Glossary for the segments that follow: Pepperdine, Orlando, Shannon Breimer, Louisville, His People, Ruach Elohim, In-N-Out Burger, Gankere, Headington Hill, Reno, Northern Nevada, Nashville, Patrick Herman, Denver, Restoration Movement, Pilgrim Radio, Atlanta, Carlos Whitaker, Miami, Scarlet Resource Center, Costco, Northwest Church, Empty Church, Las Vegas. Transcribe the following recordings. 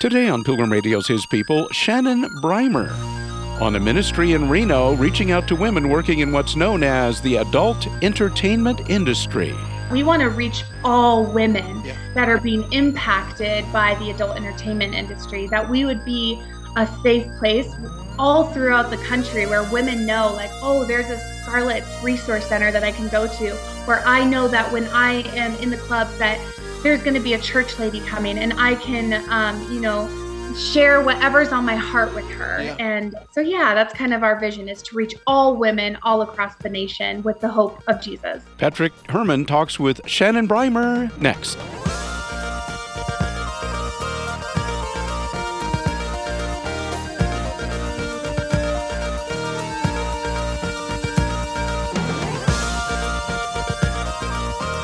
Today on Pilgrim Radio's His People, Shannon Breimer on a ministry in Reno reaching out to women working in what's known as the adult entertainment industry. We want to reach all women that are being impacted by the adult entertainment industry, that we would be a safe place all throughout the country where women know, like, oh, there's a Scarlet Resource Center that I can go to, where I know that when I am in the clubs that there's going to be a church lady coming and I can, share whatever's on my heart with her. Yeah. And so, that's kind of our vision, is to reach all women all across the nation with the hope of Jesus. Patrick Herman talks with Shannon Breimer next.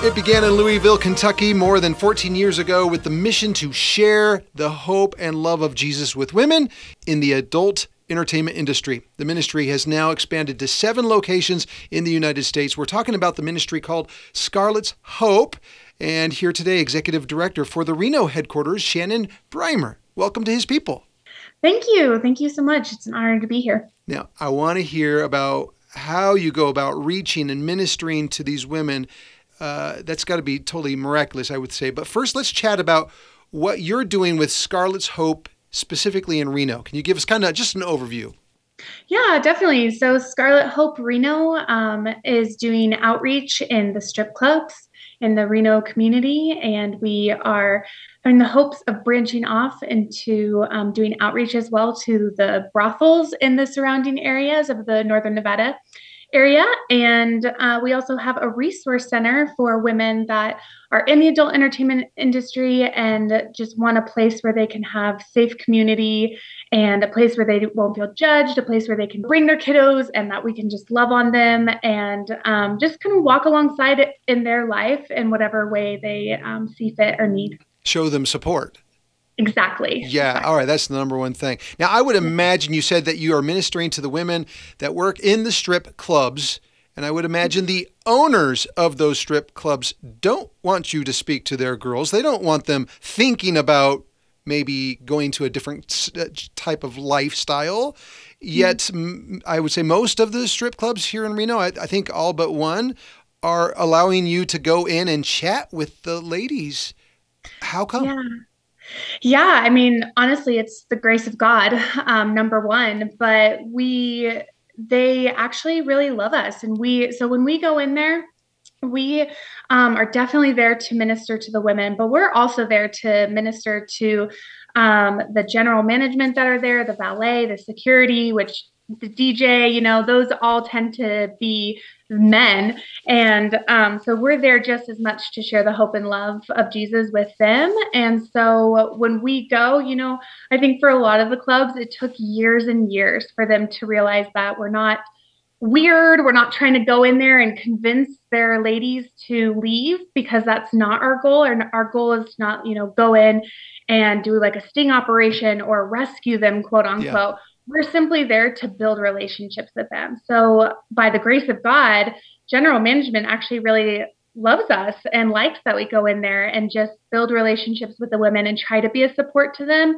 It began in Louisville, Kentucky more than 14 years ago with the mission to share the hope and love of Jesus with women in the adult entertainment industry. The ministry has now expanded to 7 locations in the United States. We're talking about the ministry called Scarlet's Hope. And here today, Executive Director for the Reno headquarters, Shannon Breimer. Welcome to His People. Thank you. Thank you so much. It's an honor to be here. Now, I want to hear about how you go about reaching and ministering to these women. That's got to be totally miraculous, I would say. But first, let's chat about what you're doing with Scarlet's Hope, specifically in Reno. Can you give us kind of just an overview? Yeah, definitely. So Scarlet Hope Reno is doing outreach in the strip clubs in the Reno community, and we are in the hopes of branching off into doing outreach as well to the brothels in the surrounding areas of the Northern Nevada area. And we also have a resource center for women that are in the adult entertainment industry and just want a place where they can have safe community and a place where they won't feel judged, a place where they can bring their kiddos and that we can just love on them and just kind of walk alongside it in their life in whatever way they see fit or need. Show them support. Exactly. Yeah. All right. That's the number one thing. Now, I would imagine you said that you are ministering to the women that work in the strip clubs, and I would imagine the owners of those strip clubs don't want you to speak to their girls. They don't want them thinking about maybe going to a different type of lifestyle. Yet, I would say most of the strip clubs here in Reno, I think all but one, are allowing you to go in and chat with the ladies. How come? Yeah, I mean, honestly, it's the grace of God, number one, but they actually really love us. And so when we go in there, we are definitely there to minister to the women, but we're also there to minister to the general management that are there, the valet, the security, which the DJ, those all tend to be men. And so we're there just as much to share the hope and love of Jesus with them. And so when we go, I think for a lot of the clubs, it took years and years for them to realize that we're not weird. We're not trying to go in there and convince their ladies to leave, because that's not our goal. And our goal is not, go in and do like a sting operation or rescue them, quote unquote. Yeah. We're simply there to build relationships with them. So by the grace of God, general management actually really loves us and likes that we go in there and just build relationships with the women and try to be a support to them,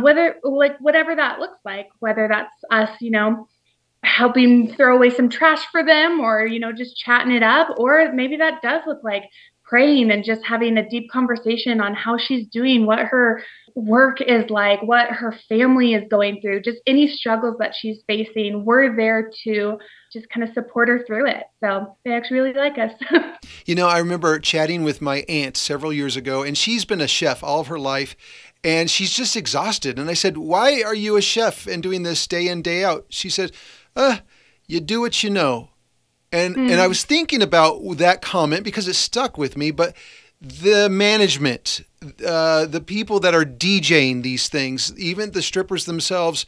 whatever that looks like, whether that's us, helping throw away some trash for them or, just chatting it up, or maybe that does look like praying and just having a deep conversation on how she's doing, what her work is like, what her family is going through, just any struggles that she's facing. We're there to just kind of support her through it. So they actually really like us. I remember chatting with my aunt several years ago, and she's been a chef all of her life, and she's just exhausted. And I said, "Why are you a chef and doing this day in, day out?" She said, "You do what you know." And I was thinking about that comment because it stuck with me, but the management, the people that are DJing these things, even the strippers themselves,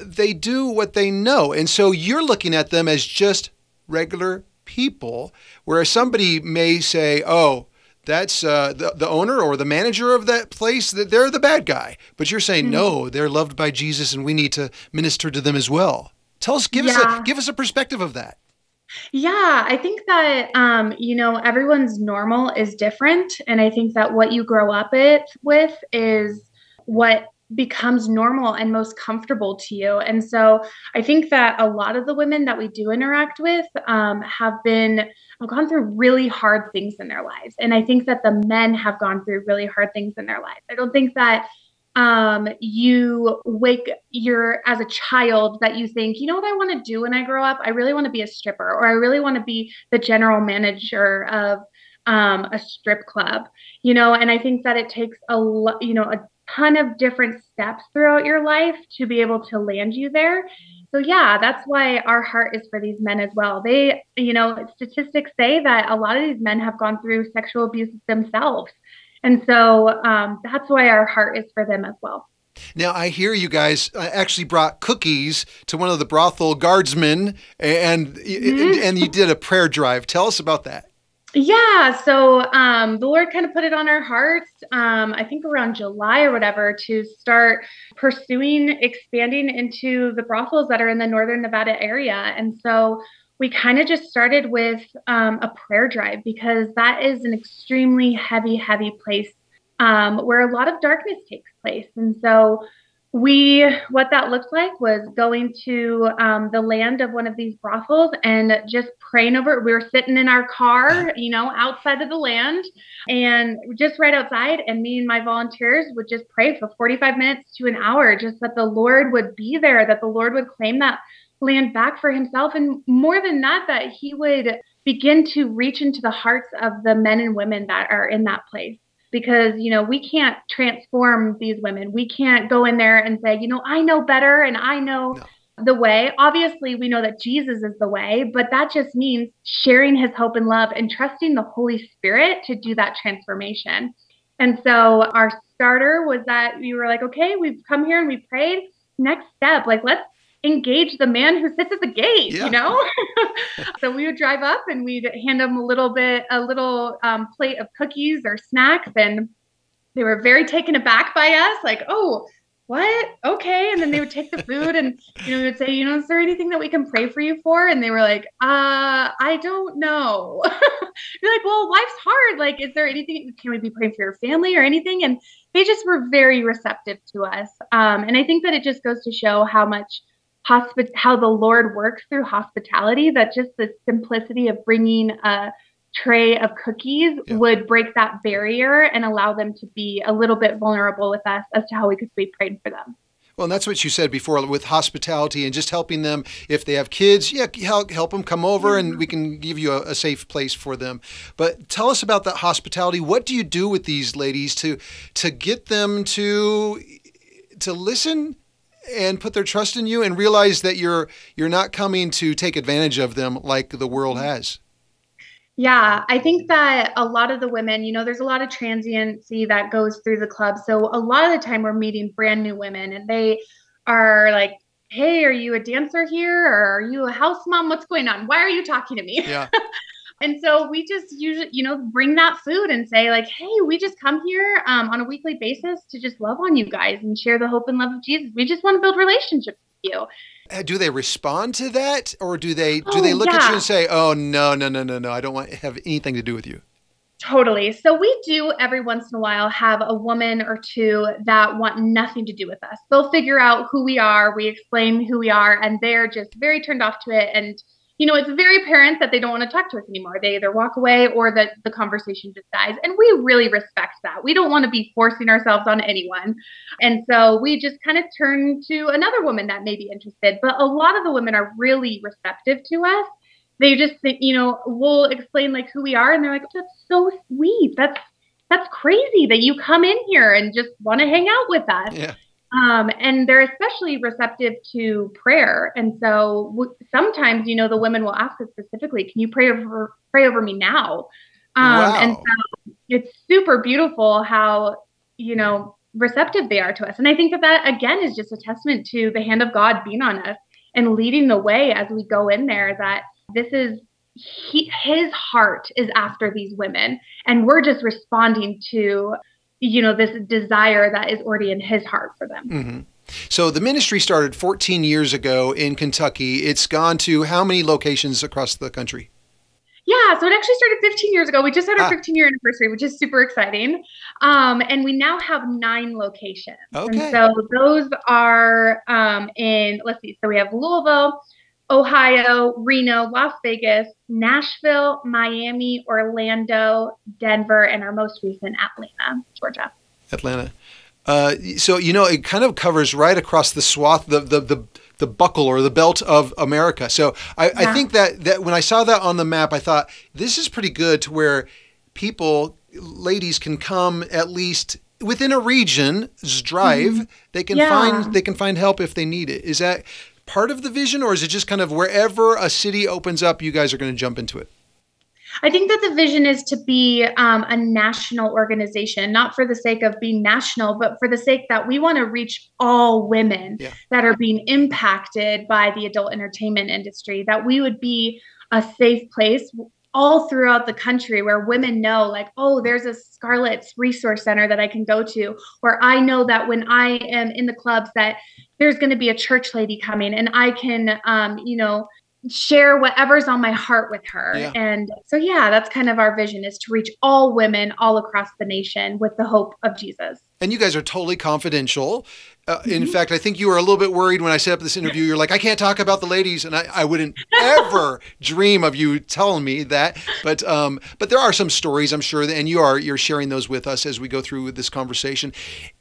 they do what they know. And so you're looking at them as just regular people, whereas somebody may say, oh, that's the owner or the manager of that place, that they're the bad guy. But you're saying, no, they're loved by Jesus and we need to minister to them as well. Give us a perspective of that. Yeah, I think that, everyone's normal is different. And I think that what you grow up with is what becomes normal and most comfortable to you. And so I think that a lot of the women that we do interact with have gone through really hard things in their lives. And I think that the men have gone through really hard things in their lives. I don't think that as a child that you think, you know what I want to do when I grow up? I really want to be a stripper, or I really want to be the general manager of a strip club, you know? And I think that it takes a ton of different steps throughout your life to be able to land you there. So yeah, that's why our heart is for these men as well. They, statistics say that a lot of these men have gone through sexual abuse themselves. And so that's why our heart is for them as well. Now, I hear you guys actually brought cookies to one of the brothel guardsmen, and and you did a prayer drive. Tell us about that. Yeah. So the Lord kind of put it on our hearts, I think around July or whatever, to start pursuing expanding into the brothels that are in the Northern Nevada area. And so we kind of just started with a prayer drive, because that is an extremely heavy, heavy place where a lot of darkness takes place. And so what that looked like was going to the land of one of these brothels and just praying over it. We were sitting in our car, outside of the land, and just right outside. And me and my volunteers would just pray for 45 minutes to an hour, just that the Lord would be there, that the Lord would claim that land back for himself. And more than that, that he would begin to reach into the hearts of the men and women that are in that place. Because, we can't transform these women. We can't go in there and say, I know better and I know the way. Obviously, we know that Jesus is the way, but that just means sharing his hope and love and trusting the Holy Spirit to do that transformation. And so our starter was that we were like, okay, we've come here and we prayed. Next step, let's engage the man who sits at the gate, So we would drive up and we'd hand them a little plate of cookies or snacks. And they were very taken aback by us, like, oh, what? Okay. And then they would take the food and, we would say, is there anything that we can pray for you for? And they were like, I don't know. You're like, well, life's hard. Is there anything, can we be praying for your family or anything? And they just were very receptive to us. And I think that it just goes to show how much how the Lord works through hospitality, that just the simplicity of bringing a tray of cookies would break that barrier and allow them to be a little bit vulnerable with us as to how we could be praying for them. Well, and that's what you said before with hospitality and just helping them. If they have kids, help them come over and we can give you a safe place for them. But tell us about that hospitality. What do you do with these ladies to get them to listen and put their trust in you and realize that you're not coming to take advantage of them like the world has? Yeah, I think that a lot of the women, there's a lot of transiency that goes through the club. So a lot of the time we're meeting brand new women and they are like, hey, are you a dancer here? Or are you a house mom? What's going on? Why are you talking to me? Yeah. And so we just usually, bring that food and say like, hey, we just come here on a weekly basis to just love on you guys and share the hope and love of Jesus. We just want to build relationships with you. Do they respond to that? Or do they look at you and say, oh, no, I don't want to have anything to do with you? Totally. So we do every once in a while have a woman or two that want nothing to do with us. They'll figure out who we are. We explain who we are and they're just very turned off to it. And it's very apparent that they don't want to talk to us anymore. They either walk away or that the conversation just dies. And we really respect that. We don't want to be forcing ourselves on anyone. And so we just kind of turn to another woman that may be interested. But a lot of the women are really receptive to us. They just think, we'll explain like who we are. And they're like, that's so sweet. That's crazy that you come in here and just want to hang out with us. Yeah. And they're especially receptive to prayer. And so sometimes, the women will ask us specifically, can you pray over me now? Wow. And so it's super beautiful how, receptive they are to us. And I think that again is just a testament to the hand of God being on us and leading the way as we go in there, that this is his heart is after these women. And we're just responding to this desire that is already in his heart for them. Mm-hmm. So the ministry started 14 years ago in Kentucky. It's gone to how many locations across the country? Yeah, so it actually started 15 years ago. We just had our 15-year anniversary, which is super exciting. And we now have 9 locations. Okay. And so those are in, let's see, so we have Louisville, Ohio, Reno, Las Vegas, Nashville, Miami, Orlando, Denver, and our most recent, Atlanta, Georgia. Atlanta. So, you know, it kind of covers right across the swath, the buckle or the belt of America. So I think that when I saw that on the map, I thought this is pretty good to where people, ladies, can come at least within a region's drive. Mm-hmm. They can find help if they need it. Is that part of the vision, or is it just kind of wherever a city opens up, you guys are going to jump into it? I think that the vision is to be a national organization, not for the sake of being national, but for the sake that we want to reach all women that are being impacted by the adult entertainment industry, that we would be a safe place all throughout the country where women know, like, oh, there's a Scarlet Resource Center that I can go to, or I know that when I am in the clubs that there's going to be a church lady coming and I can, share whatever's on my heart with her. Yeah. And so, that's kind of our vision, is to reach all women all across the nation with the hope of Jesus. And you guys are totally confidential. In fact, I think you were a little bit worried when I set up this interview. You're like, I can't talk about the ladies. And I wouldn't ever dream of you telling me that. But there are some stories, I'm sure. And you're sharing those with us as we go through this conversation.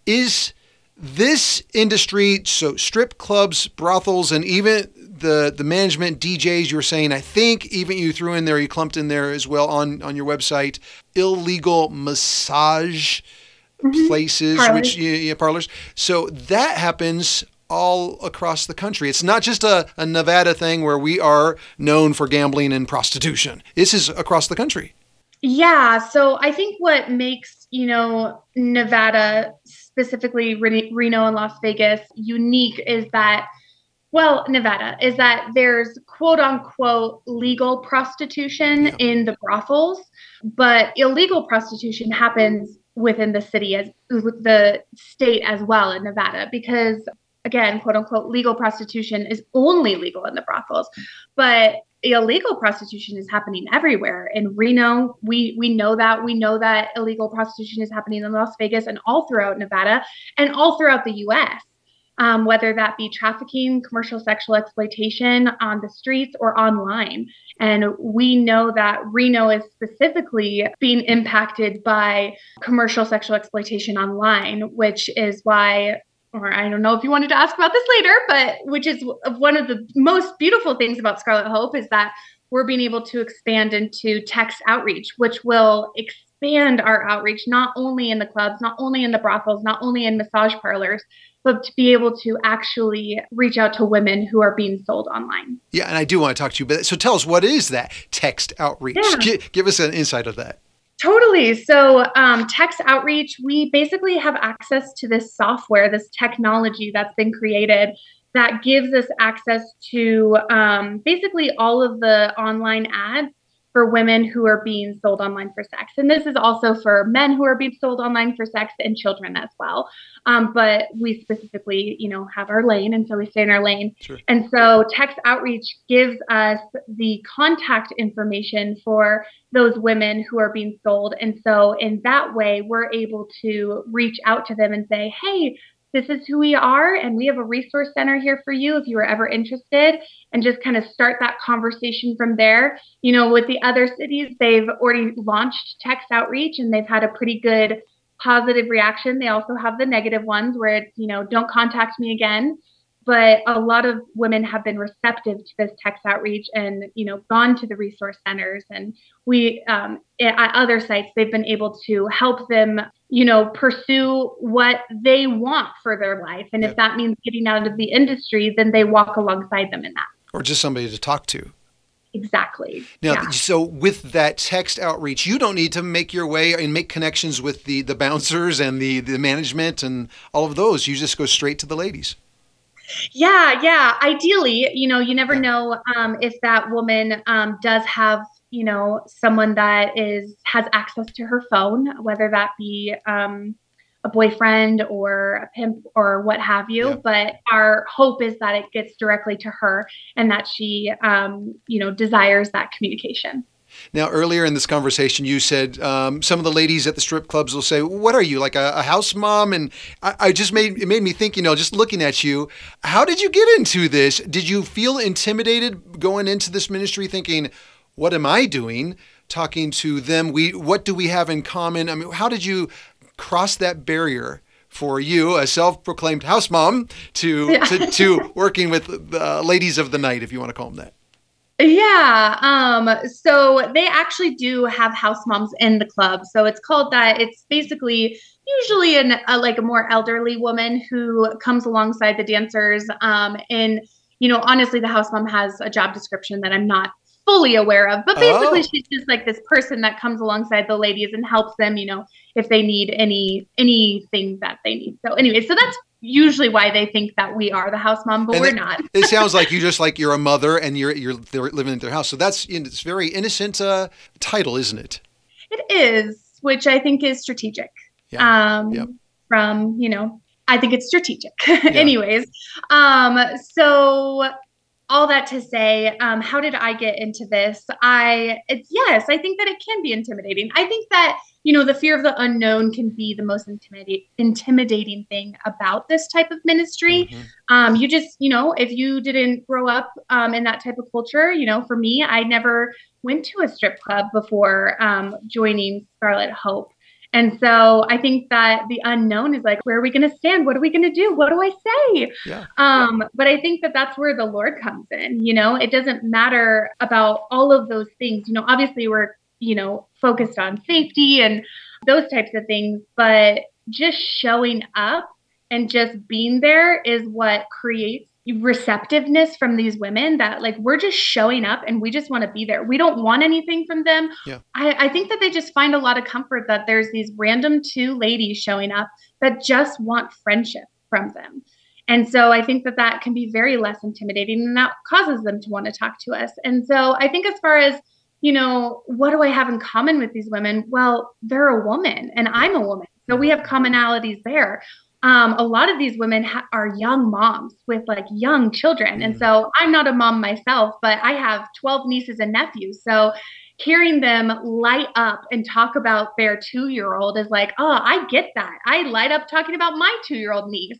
Is this industry, so strip clubs, brothels, and even the management, DJs, you were saying, I think even you threw in there, you clumped in there as well on your website, illegal massage places, parlors. So that happens all across the country. It's not just a Nevada thing where we are known for gambling and prostitution. This is across the country. Yeah. So I think what makes, Nevada, specifically Reno and Las Vegas, unique is that there's quote unquote legal prostitution in the brothels, but illegal prostitution happens within the city, as with the state as well in Nevada, because again, quote unquote, legal prostitution is only legal in the brothels, but illegal prostitution is happening everywhere. In Reno, we know that illegal prostitution is happening in Las Vegas and all throughout Nevada and all throughout the U.S. Whether that be trafficking, commercial sexual exploitation on the streets or online. And we know that Reno is specifically being impacted by commercial sexual exploitation online, which is why, or I don't know if you wanted to ask about this later, but which is one of the most beautiful things about Scarlet Hope, is that we're being able to expand into text outreach, which will expand our outreach, not only in the clubs, not only in the brothels, not only in massage parlors, but to be able to actually reach out to women who are being sold online. Yeah, and I do want to talk to you about that. So tell us, what is that text outreach? Yeah. Give us an insight of that. Totally. So text outreach, we basically have access to this software, this technology that's been created that gives us access to basically all of the online ads for women who are being sold online for sex. And this is also for men who are being sold online for sex, and children as well. But we specifically, have our lane, and so we stay in our lane. Sure. And so text outreach gives us the contact information for those women who are being sold. And so in that way, we're able to reach out to them and say, hey, this is who we are, and we have a resource center here for you if you are ever interested, and just kind of start that conversation from there. With the other cities, they've already launched text outreach, and they've had a pretty good positive reaction. They also have the negative ones where it's, don't contact me again. But a lot of women have been receptive to this text outreach and, gone to the resource centers. And we, at other sites, they've been able to help them, pursue what they want for their life. And if that means getting out of the industry, then they walk alongside them in that. Or just somebody to talk to. Exactly. Now, So with that text outreach, you don't need to make your way and make connections with the bouncers and the management and all of those. You just go straight to the ladies. Yeah. Ideally, you never know if that woman does have, someone that has access to her phone, whether that be a boyfriend or a pimp or what have you. Yeah. But our hope is that it gets directly to her and that she, desires that communication. Now, earlier in this conversation, you said some of the ladies at the strip clubs will say, what are you, like a house mom? And it made me think, you know, just looking at you, how did you get into this? Did you feel intimidated going into this ministry thinking, what am I doing? Talking to them, what do we have in common? I mean, how did you cross that barrier for you, a self-proclaimed house mom, to working with the ladies of the night, if you want to call them that? Yeah. So they actually do have house moms in the club. So it's called that. It's basically usually a more elderly woman who comes alongside the dancers. And, you know, honestly, the house mom has a job description that I'm not fully aware of, but basically she's just like this person that comes alongside the ladies and helps them, you know, if they need anything that they need. So anyway, so that's usually why they think that we are the house mom, but we're not. It sounds like you just like you're a mother and they're living in their house. So it's very innocent title, isn't it? It is, which I think is strategic. Yeah. From, you know, I think it's strategic. Yeah. Anyways. So all that to say, how did I get into this? I think that it can be intimidating. I think that, you know, the fear of the unknown can be the most intimidating thing about this type of ministry. Mm-hmm. You just, you know, if you didn't grow up in that type of culture, you know, for me, I never went to a strip club before joining Scarlet Hope. And so I think that the unknown is like, where are we going to stand? What are we going to do? What do I say? Yeah. But I think that that's where the Lord comes in. You know, it doesn't matter about all of those things. You know, obviously we're, you know, focused on safety and those types of things, but just showing up and just being there is what creates receptiveness from these women, that like, we're just showing up and we just want to be there. We don't want anything from them. Yeah. I think that they just find a lot of comfort that there's these random two ladies showing up that just want friendship from them. And so I think that that can be very less intimidating, and that causes them to want to talk to us. And so I think as far as, you know, what do I have in common with these women? Well, they're a woman and I'm a woman. So we have commonalities there. A lot of these women are young moms with like young children. And so I'm not a mom myself, but I have 12 nieces and nephews. So hearing them light up and talk about their 2-year-old is like, oh, I get that. I light up talking about my 2-year-old niece.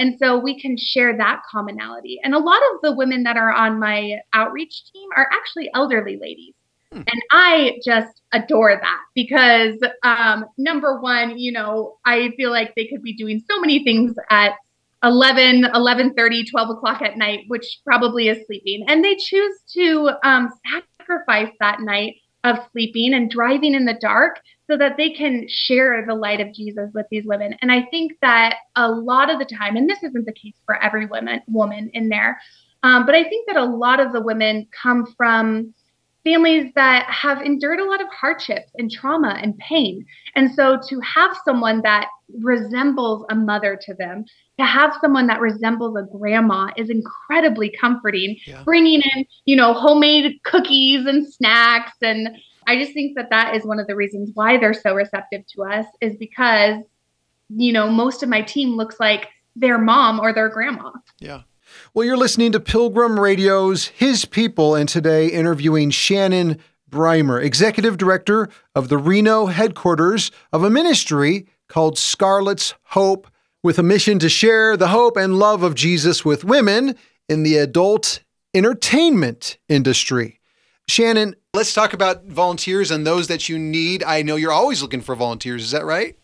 And so we can share that commonality. And a lot of the women that are on my outreach team are actually elderly ladies. And I just adore that because, number one, you know, I feel like they could be doing so many things at 11:30, 12 o'clock at night, which probably is sleeping. And they choose to sacrifice that night of sleeping and driving in the dark so that they can share the light of Jesus with these women. And I think that a lot of the time, and this isn't the case for every woman in there, but I think that a lot of the women come from families that have endured a lot of hardships and trauma and pain. And so to have someone that resembles a mother to them, to have someone that resembles a grandma is incredibly comforting, bringing in, you know, homemade cookies and snacks. And I just think that that is one of the reasons why they're so receptive to us, is because, you know, most of my team looks like their mom or their grandma. Yeah. Well, you're listening to Pilgrim Radio's His People, and today interviewing Shannon Breimer, Executive Director of the Reno headquarters of a ministry called Scarlet's Hope, with a mission to share the hope and love of Jesus with women in the adult entertainment industry. Shannon, let's talk about volunteers and those that you need. I know you're always looking for volunteers. Is that right?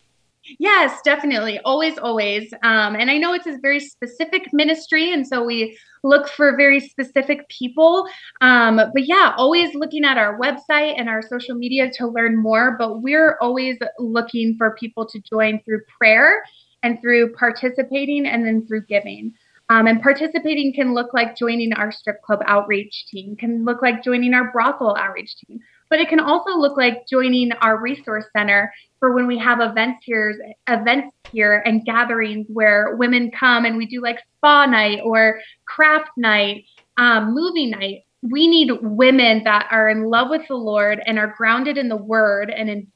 Yes, definitely. Always, always. And I know it's a very specific ministry, and so we look for very specific people. But yeah, always looking at our website and our social media to learn more. But we're always looking for people to join through prayer and through participating and then through giving. And participating can look like joining our strip club outreach team, can look like joining our brothel outreach team. But it can also look like joining our resource center for when we have events here and gatherings where women come and we do like spa night or craft night, movie night. We need women that are in love with the Lord and are grounded in the Word and in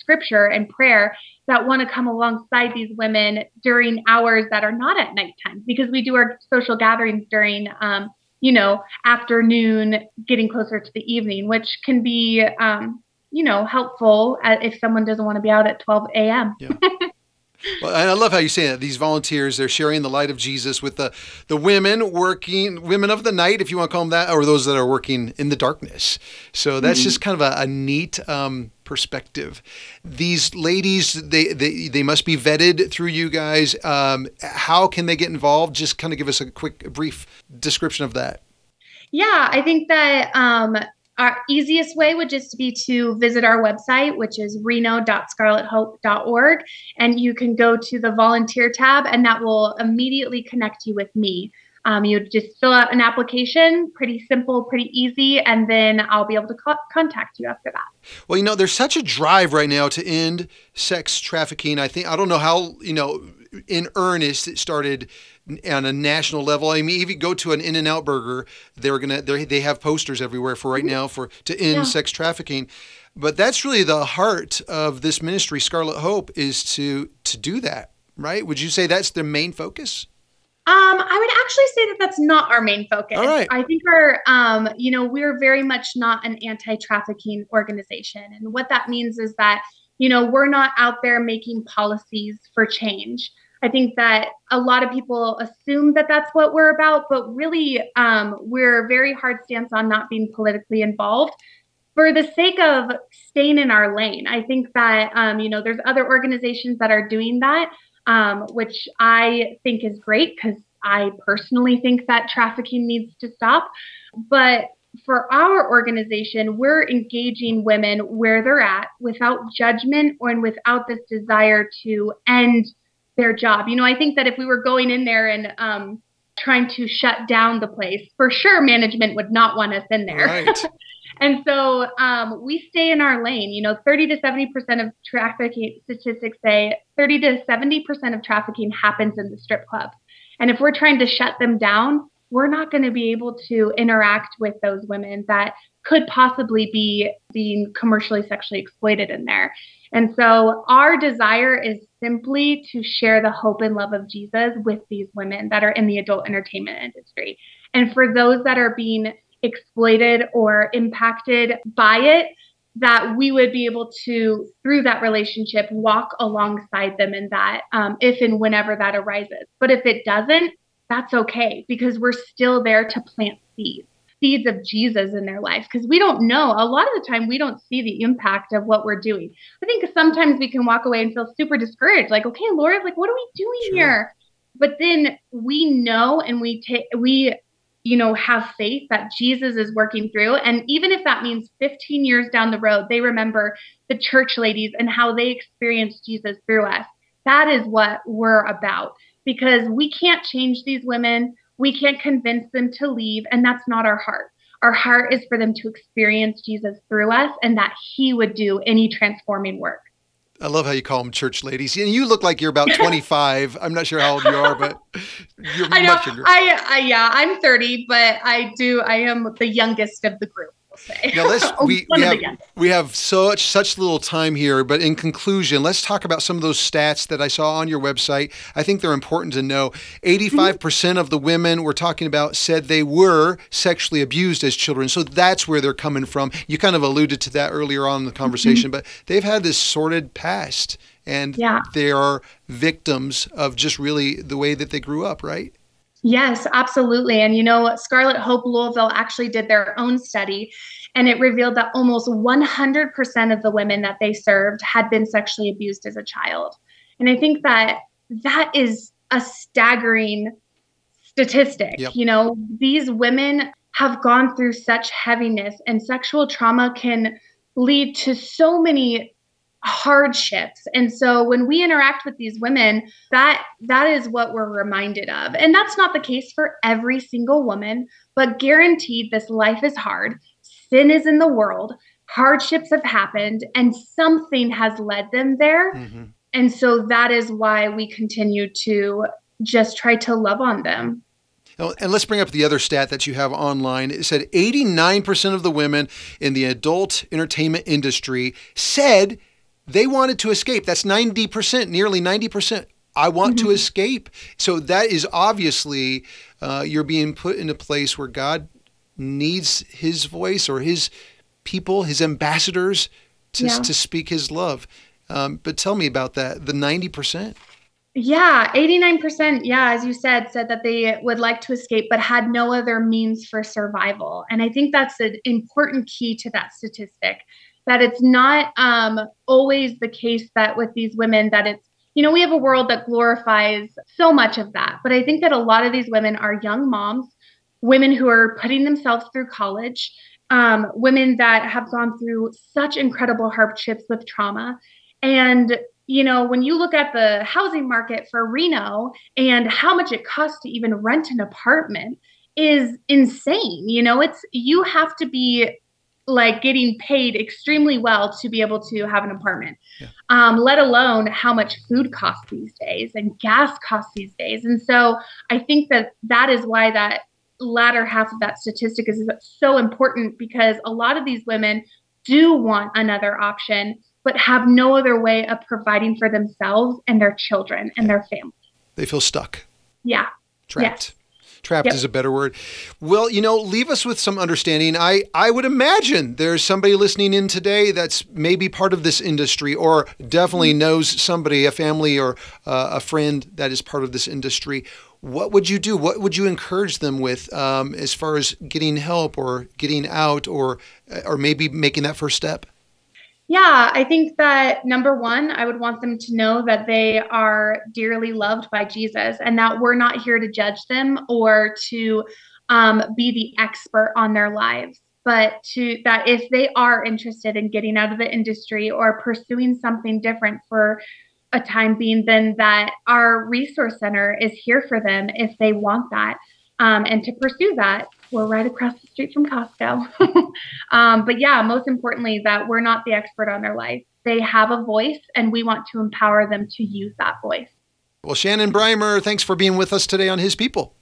scripture and prayer that want to come alongside these women during hours that are not at nighttime, because we do our social gatherings during you know, afternoon, getting closer to the evening, which can be, you know, helpful if someone doesn't want to be out at 12 a.m. Yeah. Well, and I love how you say that. These volunteers, they're sharing the light of Jesus with the women of the night, if you want to call them that, or those that are working in the darkness. So that's just kind of a neat perspective. These ladies, they must be vetted through you guys. How can they get involved? Just kind of give us a quick, brief description of that. Yeah, I think that our easiest way would just be to visit our website, which is reno.scarlethope.org. And you can go to the volunteer tab, and that will immediately connect you with me. You just fill out an application, pretty simple, pretty easy, and then I'll be able to contact you after that. Well, you know, there's such a drive right now to end sex trafficking. I don't know how, you know, in earnest it started on a national level. I mean, even go to an In-N-Out Burger, they have posters everywhere for right now to end sex trafficking. But that's really the heart of this ministry, Scarlet Hope, is to do that, right? Would you say that's their main focus? I would actually say that that's not our main focus. All right. I think our, you know, we're very much not an anti-trafficking organization. And what that means is that, you know, we're not out there making policies for change. I think that a lot of people assume that that's what we're about, but really we're very hard stance on not being politically involved for the sake of staying in our lane. I think that, you know, there's other organizations that are doing that. Which I think is great because I personally think that trafficking needs to stop. But for our organization, we're engaging women where they're at without judgment and without this desire to end their job. You know, I think that if we were going in there and trying to shut down the place, for sure management would not want us in there. Right. And so we stay in our lane. You know, 30% to 70% of trafficking statistics say 30% to 70% of trafficking happens in the strip club. And if we're trying to shut them down, we're not going to be able to interact with those women that could possibly be being commercially sexually exploited in there. And so our desire is simply to share the hope and love of Jesus with these women that are in the adult entertainment industry. And for those that are being exploited or impacted by it, that we would be able to, through that relationship, walk alongside them in that, if and whenever that arises. But if it doesn't, that's okay, because we're still there to plant seeds of Jesus in their life, because we don't know. A lot of the time, we don't see the impact of what we're doing. I think sometimes we can walk away and feel super discouraged, like, okay, Lord, like, what are we doing here? But then we know, and we you know, have faith that Jesus is working through. And even if that means 15 years down the road, they remember the church ladies and how they experienced Jesus through us. That is what we're about, because we can't change these women. We can't convince them to leave. And that's not our heart. Our heart is for them to experience Jesus through us, and that he would do any transforming work. I love how you call them church ladies. And you look like you're about 25. I'm not sure how old you are, but you're much younger. Yeah, I'm 30, but I am the youngest of the group, we'll say. Now we have such little time here, but in conclusion, let's talk about some of those stats that I saw on your website. I think they're important to know. 85% of the women we're talking about said they were sexually abused as children. So that's where they're coming from. You kind of alluded to that earlier on in the conversation, but they've had this sordid past, and they are victims of just really the way that they grew up, right? Yes, absolutely. And, you know, Scarlet Hope Louisville actually did their own study, and it revealed that almost 100% of the women that they served had been sexually abused as a child. And I think that is a staggering statistic. Yep. You know, these women have gone through such heaviness, and sexual trauma can lead to so many hardships. And so when we interact with these women, that is what we're reminded of. And that's not the case for every single woman, but guaranteed this life is hard. Sin is in the world. Hardships have happened, and something has led them there. Mm-hmm. And so that is why we continue to just try to love on them. And let's bring up the other stat that you have online. It said 89% of the women in the adult entertainment industry said they wanted to escape. That's 90%, nearly 90%. I want to escape. So that is obviously You're being put in a place where God needs his voice or his people, his ambassadors to speak his love. But tell me about that, the 90%. Yeah, 89%, as you said that they would like to escape but had no other means for survival. And I think that's an important key to that statistic, that it's not always the case that with these women that it's, you know, we have a world that glorifies so much of that. But I think that a lot of these women are young moms, women who are putting themselves through college, women that have gone through such incredible hardships with trauma. And you know, when you look at the housing market for Reno and how much it costs to even rent an apartment is insane. You know, it's, you have to be like getting paid extremely well to be able to have an apartment, let alone how much food costs these days and gas costs these days. And so I think that is why that latter half of that statistic is so important, because a lot of these women do want another option, but have no other way of providing for themselves and their children and their family. They feel stuck. Yeah. Trapped. Yes. Trapped is a better word. Well, you know, leave us with some understanding. I would imagine there's somebody listening in today that's maybe part of this industry or definitely knows somebody, a family or a friend that is part of this industry. What would you do? What would you encourage them with as far as getting help or getting out or maybe making that first step? Yeah, I think that number one, I would want them to know that they are dearly loved by Jesus and that we're not here to judge them or to be the expert on their lives, but that if they are interested in getting out of the industry or pursuing something different for a time being, then that our resource center is here for them if they want that. And to pursue that, we're right across the street from Costco. But yeah, most importantly, that we're not the expert on their life. They have a voice and we want to empower them to use that voice. Well, Shannon Breimer, thanks for being with us today on His People.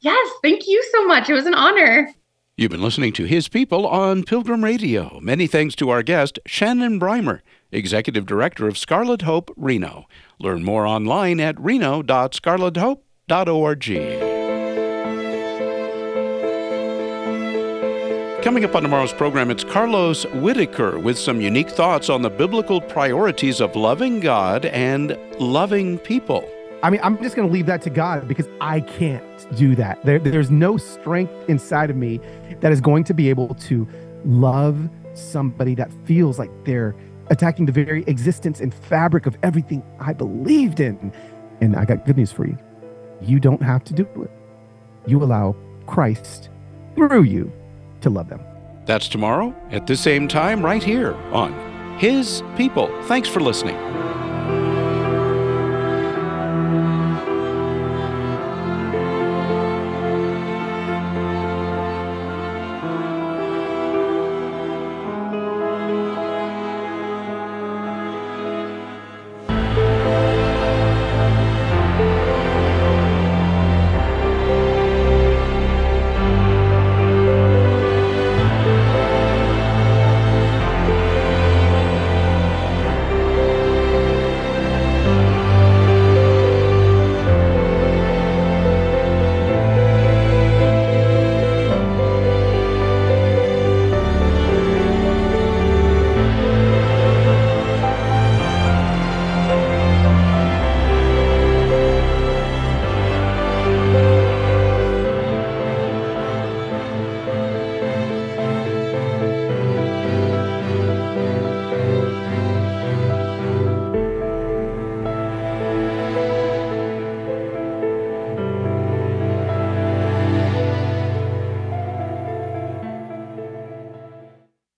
Yes, thank you so much. It was an honor. You've been listening to His People on Pilgrim Radio. Many thanks to our guest, Shannon Breimer, Executive Director of Scarlet Hope Reno. Learn more online at reno.scarlethope.org. Coming up on tomorrow's program, it's Carlos Whitaker with some unique thoughts on the biblical priorities of loving God and loving people. I mean, I'm just going to leave that to God because I can't do that. There's no strength inside of me that is going to be able to love somebody that feels like they're attacking the very existence and fabric of everything I believed in. And I got good news for you. You don't have to do it. You allow Christ through you to love them. That's tomorrow at the same time right here on His People. Thanks for listening.